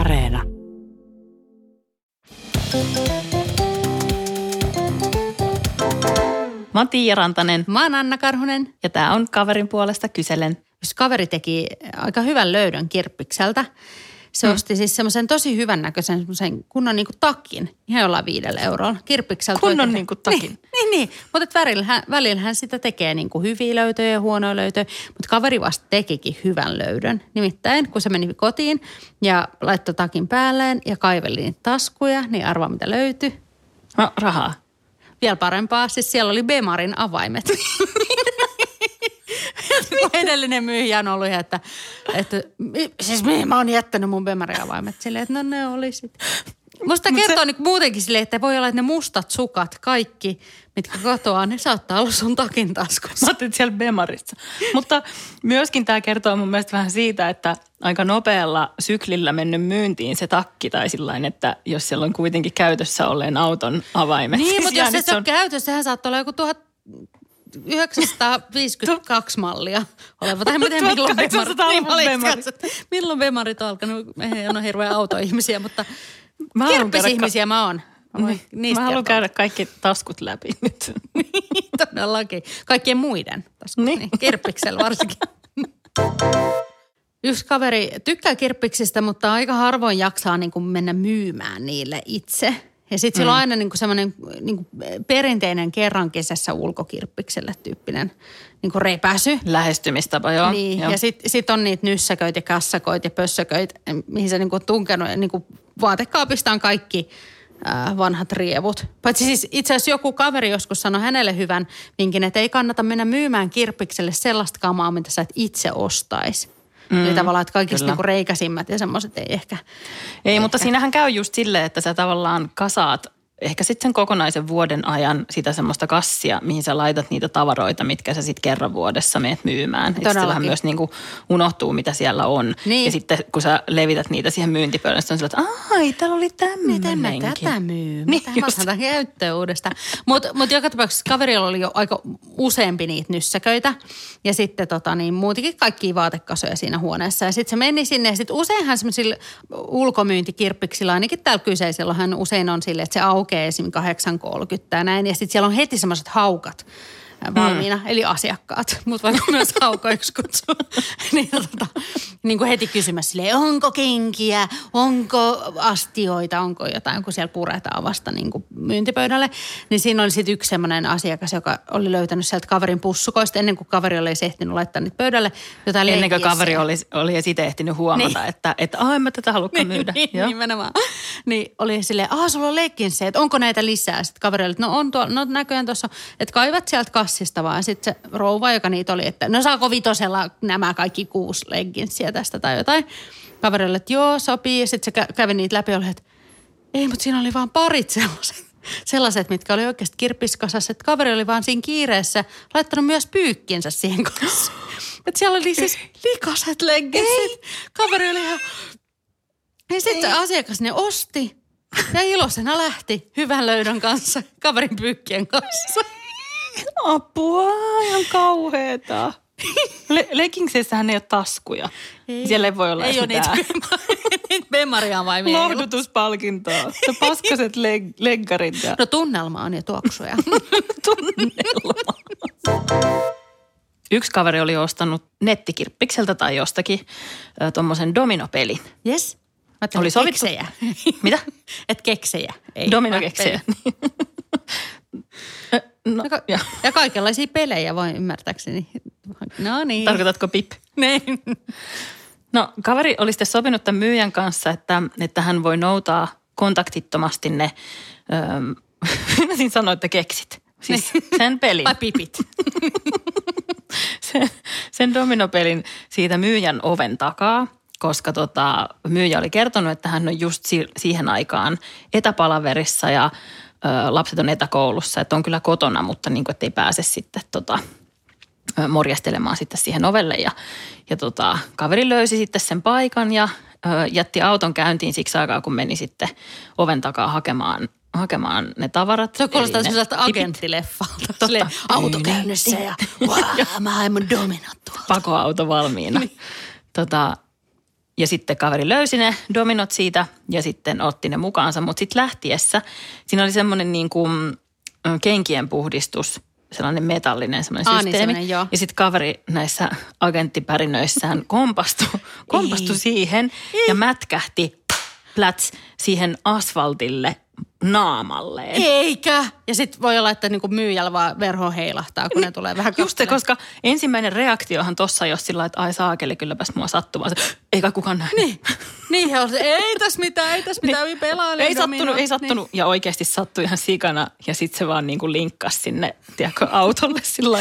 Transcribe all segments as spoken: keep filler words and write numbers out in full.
Areena. Mä oon Tiia Rantanen. Mä oon Anna Karhunen. Ja tää on Kaverin puolesta kyselen. Jos kaveri teki aika hyvän löydön kirppikseltä. Se osti hmm. siis semmoisen tosi hyvän näköisen semmoisen kunnon niinku takin. Ihan jollain viidellä eurolla. Kirppikseltä. Kunnon niinku takin. Niin, niin. niin. Mutta välillähän, välillähän sitä tekee niinku hyviä löytöjä ja huonoja löytöjä. Mutta kaveri vasta tekikin hyvän löydön. Nimittäin kun se meni kotiin ja laittoi takin päälleen ja kaiveli niitä taskuja, niin arvaa mitä löytyi. No, rahaa. Vielä parempaa. Siis siellä oli Bemarin avaimet. Edellinen myyjä on ollut ihan, että, että siis mihin mä oon jättänyt mun Bemarin avaimet. Silleen, että no ne oli sitten. Musta Mut kertoo se... niin muutenkin silleen, että voi olla, että ne mustat sukat, kaikki, mitkä katoaa, ne saattaa olla sun takin taskussa. Mä otin siellä Bemarissa. Mutta myöskin tää kertoo mun mielestä vähän siitä, että aika nopealla syklillä mennyt myyntiin se takki tai sillain, että jos siellä on kuitenkin käytössä olleen auton avaimet. Niin, mutta jos se on, on käytössä, sehän saattaa olla joku tuhat... yhdeksänsataaviisikymmentäkaksi mallia oleva. Tai miten milloin Bemarit? Milloin Bemarit on alkanut? Mehän on hirveä autoihmisiä, mutta kirppisihmisiä mä oon. Mä haluan käydä kaikki taskut läpi nyt. Todellakin. Kaikkien muiden taskut. Niin. Kirppiksellä varsinkin. Yksi kaveri tykkää kirppiksistä, mutta aika harvoin jaksaa niin kuin mennä myymään niille itse. Ja sitten sillä on aina niinku semmoinen niinku perinteinen kerran kesässä ulkokirppikselle tyyppinen niinku repäsy. Lähestymistapa, joo. Niin, joo. Ja sitten sit on niitä nyssäköitä ja kassaköitä ja pössököitä, mihin se niinku on tunkenut. Ja niinku vaatekaapista on kaikki äh, vanhat rievut. Paitsi siis itse asiassa joku kaveri joskus sanoi hänelle hyvän vinkin, että ei kannata mennä myymään kirppikselle sellaista kamaa, mitä sä et itse ostaisi. Mm, Eli tavallaan, että kaikista niinku reikäisimmät ja semmoiset ei ehkä... Ei, ehkä. Mutta siinähän käy just silleen, että sä tavallaan kasaat ehkä sitten sen kokonaisen vuoden ajan sitä semmoista kassia, mihin sä laitat niitä tavaroita, mitkä sä sitten kerran vuodessa meet myymään. Todellakin. Sillähän myös niinku unohtuu, mitä siellä on. Niin. Ja sitten kun sä levität niitä siihen myyntipöydälle, niin sä on sillä, että ai, täällä oli tämmöinenkin. Miten mä tätä myy? Mitä niin, mä otan käyttöön uudestaan? Mutta mut joka tapauksessa kaverilla oli jo aika useampi niitä nyssäköitä. Ja sitten tota niin muutenkin kaikkia vaatekasoja siinä huoneessa. Ja sitten se meni sinne. Ja sitten useinhan semmoisilla ulkomyyntikirppiksillä, ainakin täällä kyseisellä hän usein on silleen, että se aukeaa esimerkiksi kahdeksan kolmekymmentä ja näin. Ja sitten siellä on heti semmoiset haukat valmiina, hmm. eli asiakkaat. Mut vaikka myös haukoiksi kutsuu. niin, tota, niin kuin heti kysymässä silleen, onko kenkiä, onko astioita, onko jotain, kun siellä puretaan vasta niin kuin myyntipöydälle. Niin siinä oli sitten yksi semmoinen asiakas, joka oli löytänyt sieltä kaverin pussukoista ennen kuin kaveri oli ehtinyt laittaa niitä pöydälle. Jotain ennen kuin kaveri oli, oli sitten ehtinyt huomata, niin. että, että aah, en mä tätä halukkaan myydä. Niin, joo. Nimenomaan. Niin oli silleen, aah, sulla on leikkinsä, että onko näitä lisää. Sitten kaveri oli, että no on tuolla, no näköjään tuossa, että kaivat sieltä kas vaan sitten se rouva, joka niitä oli, että no saako vitosella nämä kaikki kuusi legginsiä tästä tai jotain. Kaverille, että joo, sopii. Ja sitten se kävi niitä läpi ja oli, että ei, mutta siinä oli vaan parit sellaiset, sellaiset mitkä oli oikeasti kirppiskasassa. Että kaveri oli vaan siinä kiireessä laittanut myös pyykkinsä siihen kanssa. Että siellä oli siis likaset legginsit. Kaveri oli ihan... Ja sitten asiakas ne osti ja iloisena lähti hyvän löydön kanssa, kaverin pyykkien kanssa. Apua, ihan kauheeta. Le- Leggingsessähän ei ole taskuja. Ei. Siellä ei voi olla ei mitään. Ei ole niitä Bemaria vai meillä. Lohdutuspalkintoa. Se paskaset leg- leggarit. Ja... No tunnelma on ja tuoksuja. Tunnelma. Yksi kaveri oli ostanut nettikirppikseltä tai jostakin äh, tommosen dominopelin. Yes. Oli sovittu. Keksejä. Mitä? Et keksejä. Ei. Dominokeksejä. No, ja. ja kaikenlaisia pelejä voi ymmärtääkseni. No niin. Tarkoitatko pip? Niin. No kaveri oli sitten sopinut tämän myyjän kanssa, että, että hän voi noutaa kontaktittomasti ne, minä siinä sanoin, että keksit. Siis sen pelin. Vai pipit. sen, sen dominopelin siitä myyjän oven takaa, koska tota, myyjä oli kertonut, että hän on just si- siihen aikaan etäpalaverissa ja lapset on etäkoulussa, että on kyllä kotona, mutta niin kuin, ettei pääse sitten tota, morjastelemaan sitten siihen ovelle. Ja, ja tota, kaveri löysi sitten sen paikan ja ö, jätti auton käyntiin siksi aikaa, kun meni sitten oven takaa hakemaan, hakemaan ne tavarat. Se kuulostaa sellaiselta agenttileffalta. Totta. Auto käynnissä ja wow, mä aion dominattua. Pakoauto valmiina. Tota, Ja sitten kaveri löysi ne dominot siitä ja sitten otti ne mukaansa. Mutta sitten lähtiessä siinä oli semmoinen niin kuin kenkien puhdistus, sellainen metallinen semmoinen Aa, systeemi. Niin semmoinen, ja sitten kaveri näissä agenttipärinöissään kompastui, kompastui siihen Ei. ja mätkähti plats siihen asfaltille naamalleen. Eikä! Ja sitten voi olla, että niinku myyjällä vaan verho heilahtaa, kun ne, ne tulee vähän kapselemaan. Just se, koska ensimmäinen reaktiohan tossa, jos sillä että ai saakeli, kylläpäs mua sattuu, vaan se, eikä kukaan nähnyt. Niin, niin he on se, ei tässä mitään, ei tässä mitään, niin. pelaa. Ei sattunut, ei sattunut. Niin. Ja oikeasti sattui ihan sikana, ja sitten se vaan niinku linkkasi sinne, tiedätkö, autolle sillä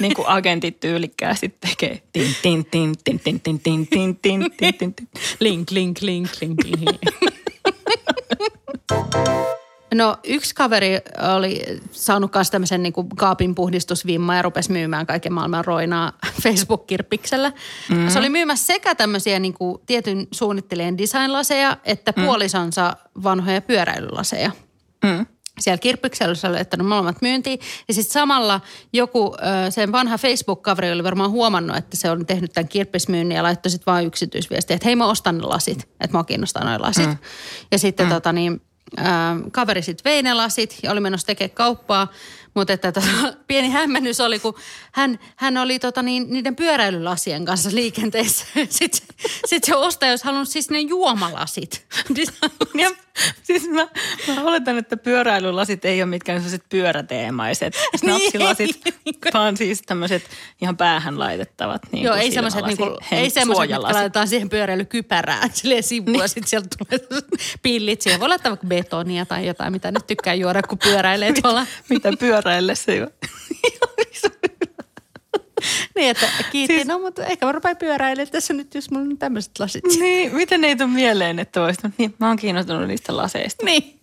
niinku agentit tyylikkäästi tekee tin, tin, tin, tin, tin, tin, tin, tin, tin, tin, tin, link, link, link, link, link. No yksi kaveri oli saanut kanssa tämmöisen niin kuin kaapinpuhdistusvimman ja rupesi myymään kaiken maailman roinaa Facebook-kirppiksellä. Mm-hmm. Se oli myymässä sekä tämmöisiä niin kuin tietyn suunnittelijan designlaseja, että mm. puolisonsa vanhoja pyöräilylaseja. Mm. Siellä kirppiksellä se oli jättänyt molemmat myyntiin. Ja sitten samalla joku, sen vanha Facebook-kaveri oli varmaan huomannut, että se on tehnyt tämän kirppismyynnin ja laittoi sitten vaan yksityisviestiä, että hei mä ostan ne lasit, että mä kiinnostan noi lasit. Mm. Ja sitten mm. tota niin... kaveri sitten vei ne lasit ja oli menossa tekemään kauppaa, mutta että tota, pieni hämmennys oli, kun hän, hän oli tota niin, niiden pyöräilylasien kanssa liikenteessä. Sitten sit se ostaja olisi halunnut siis ne juomalasit. Ja, siis mä, mä oletan, että pyöräilylasit ei ole mitkään sellaiset pyöräteemaiset snapsilasit, niin, vaan siis tämmöiset ihan päähän laitettavat niin joo, ei sellaiset, niinku, ei sellaiset, mitkä laitetaan siihen pyöräilykypärään silleen sivuun niin. Ja sitten sieltä tulee pillit. Siellä voi laittaa vaikka betonia tai jotain, mitä nyt tykkää juoda, kun pyöräilee tuolla. Mitä pyörä? Se niin, että kiitti. Siis, no, mutta ehkä mä rupean pyöräilemään tässä nyt, jos mulla on tämmöiset lasit. Niin, miten ei tule mieleen, että voisit. Niin, mä oon kiinnostunut niistä laseista. Niin.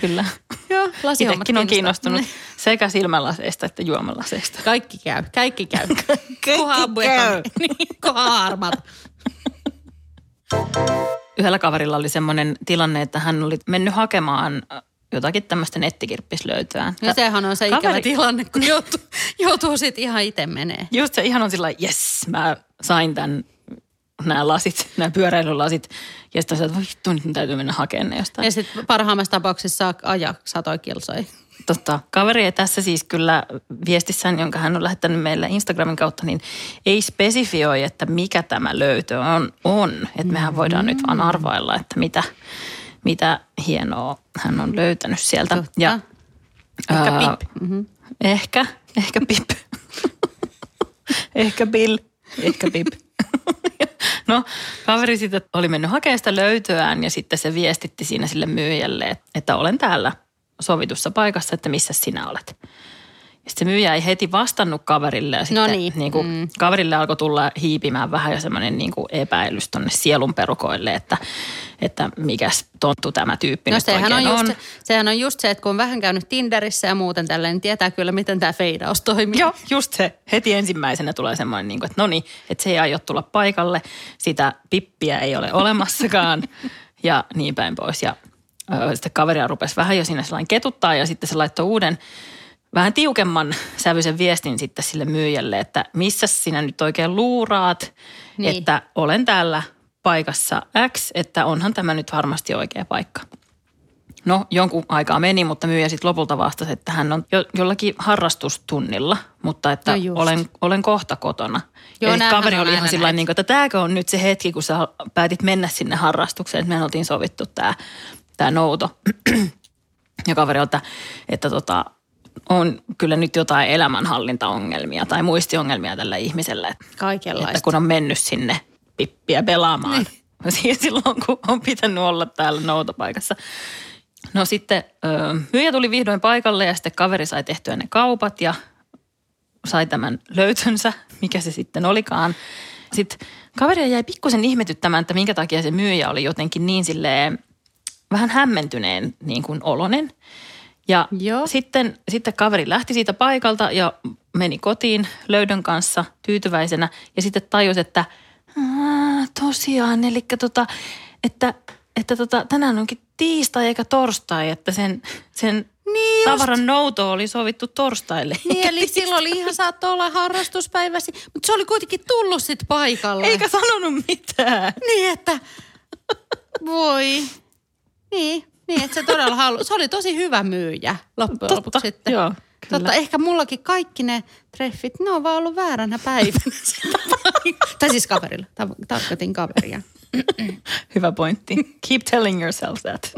Kyllä. Joo, lasihommat kiinnostunut. on kiinnostunut niin. sekä silmälaseista että juomalaseista. Kaikki käy, kaikki käy. Kuhaa buetan. Kuhaa armat. Yhdellä kaverilla oli semmoinen tilanne, että hän oli mennyt hakemaan jotakin tämmöistä nettikirppislöytöä. Ja sehän on se kaveri... ikävä tilanne, kun joutuu, joutuu sitten ihan itse menee. Just se ihan on sillä lailla, jes, mä sain tämän, nämä lasit, nämä pyöräilylasit. Ja sitten on että vittu, nyt täytyy mennä hakemaan ne jostain. Ja sitten parhaimmassa tapauksessa saa ajaa satoi kilsoi. Totta. Kaveri ei tässä siis kyllä viestissään, jonka hän on lähettänyt meille Instagramin kautta, niin ei spesifioi, että mikä tämä löytö on. on. Että mehän voidaan mm-hmm. nyt vaan arvailla, että mitä... mitä hienoa hän on löytänyt sieltä. Totta. Ja ehkä ää, pip. Mm-hmm. Ehkä, ehkä pip. ehkä bill, ehkä pip. No, kaveri sitten oli mennyt hakemaan sitä löytöään ja sitten se viestitti siinä sille myyjälle, että olen täällä sovitussa paikassa, että missä sinä olet. Ja sitten se myyjä ei heti vastannut kaverille ja sitten no niin. Niin kuin, mm. kaverille alkoi tulla hiipimään vähän jo semmoinen niin kuin epäilys tonne sielun perukoille, että, että mikäs tonttu tämä tyyppi no, nyt oikein on. on. Se, sehän on just se, että kun on vähän käynyt Tinderissä ja muuten tällä, niin tietää kyllä, miten tämä feidaus toimii. Joo, just se. Heti ensimmäisenä tulee semmoinen, niin kuin, että no niin, että se ei aio tulla paikalle, sitä pippiä ei ole olemassakaan ja niin päin pois. Ja ö, sitten kaveria rupesi vähän jo siinä sellainen ketuttaa ja sitten se laittoi uuden vähän tiukemman sävyisen viestin sitten sille myyjälle, että missä sinä nyt oikein luuraat, niin. Että olen täällä paikassa X, että onhan tämä nyt varmasti oikea paikka. No, jonkun aikaa meni, mutta myyjä sitten lopulta vastasi, että hän on jo, jollakin harrastustunnilla, mutta että no olen, olen kohta kotona. Joo, ja näinhän, kaveri oli näinhän, ihan sillä tavalla, että tämäkö on nyt se hetki, kun sä päätit mennä sinne harrastukseen, että mehän oltiin sovittu tämä, tämä nouto. Ja kaveri oli, että, että tota... on kyllä nyt jotain elämänhallintaongelmia tai muistiongelmia tällä ihmisellä. Kaikenlaista. Että kun on mennyt sinne pippiä pelaamaan. Niin. Silloin kun on pitänyt olla täällä noutopaikassa. No sitten myyjä tuli vihdoin paikalle ja sitten kaveri sai tehtyä ne kaupat ja sai tämän löytönsä, mikä se sitten olikaan. Sitten kaveria jäi pikkusen ihmetyttämään, että minkä takia se myyjä oli jotenkin niin silleen vähän hämmentyneen niin kuin olonen. Ja sitten, sitten kaveri lähti siitä paikalta ja meni kotiin löydön kanssa tyytyväisenä ja sitten tajusi, että tosiaan, eli tota, että, että tota, tänään onkin tiistai eikä torstai, että sen, sen Niin just. Tavaran nouto oli sovittu torstaille. Niin, eli silloin oli ihan saattoi olla harrastuspäiväsi, mutta se oli kuitenkin tullut sit paikalle. Eikä sanonut mitään. Niin, että voi. Niin, niin että se todella halusi. Se oli tosi hyvä myyjä loppujen lopuksi sitten. Joo, totta, ehkä mullakin kaikki ne treffit, ne on vaan ollut vääränä päivänä. Tai siis kaverilla. Tarkoitin kaveria. Hyvä pointti. Keep telling yourself that.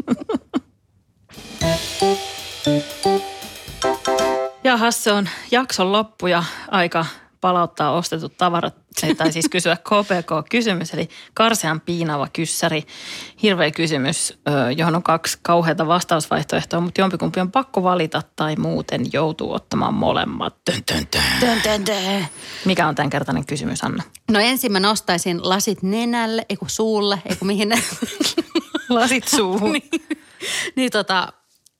Jahas, se on jakson loppu ja aika palauttaa ostetut tavarat, tai siis kysyä K P K-kysymys, eli karsean piinaava kyssäri. Hirveä kysymys, johon on kaksi kauheata vastausvaihtoehtoa, mutta jompikumpi on pakko valita tai muuten joutuu ottamaan molemmat. Tön, tön, tön. Tön, tön, tön. Mikä on tämänkertainen kysymys, Anna? No ensin mä nostaisin lasit nenälle, eiku suulle, eiku mihin ne... Lasit suuhun. niin, niin tota...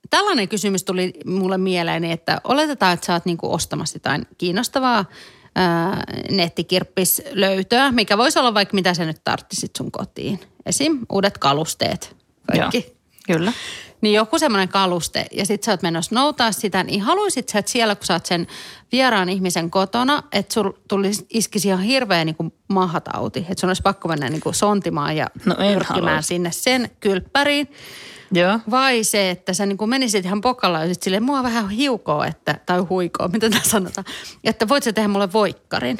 Tällainen kysymys tuli mulle mieleeni, että oletetaan, että sä oot niinku ostamassa jotain kiinnostavaa ää, nettikirppislöytöä, mikä voisi olla vaikka mitä sä nyt tarttisit sun kotiin. Esim. Uudet kalusteet. Kaikki. Joo, kyllä. Niin joku semmoinen kaluste ja sit sä oot menossa noutaa sitä, niin haluisit sä, että siellä kun sä oot sen vieraan ihmisen kotona, että sul tulisi iskisi ihan hirveä niinku mahatauti. Että sun olisi pakko mennä niinku sontimaan ja no, pyrkimään sinne sen kylppäriin. Joo. Vai se, että sä niin kuin menisit ihan pokalla ja sit silleen, mua vähän hiukoa, että, tai huikoa, mitä tää sanotaan, että voit sä tehdä mulle voikkarin.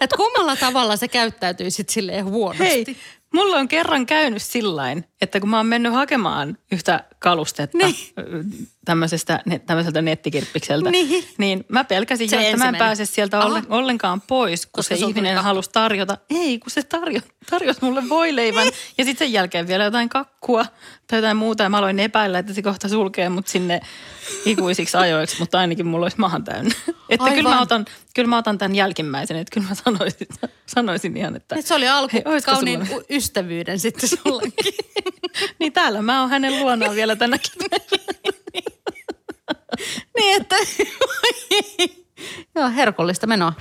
Että kummalla tavalla sä käyttäytyisit silleen huonosti. Hei, mulla on kerran käynyt sillain, että kun mä oon mennyt hakemaan yhtä kalustetta niin. tämmöisestä, tämmöiseltä nettikirppikseltä, niin, niin mä pelkäsin, se että mä en pääse sieltä Aha. ollenkaan pois, kun koska se ihminen kakku. Halusi tarjota. Ei, kun se tarjosi tarjos mulle voileivän niin. ja sitten sen jälkeen vielä jotain kakkua tai jotain muuta. Ja mä aloin epäillä, että se kohta sulkee mut sinne ikuisiksi ajoiksi, mutta ainakin mulla olisi mahan täynnä. Että kyllä mä, otan, kyllä mä otan tämän jälkimmäisen, että kyllä mä sanoisin, sanoisin ihan, että... Et se oli alku hei, kauniin sulla? Ystävyyden sitten sullekin. Niin täällä mä oon hänen luonaan vielä tänäkin. Niin, että... Joo, herkullista menoa.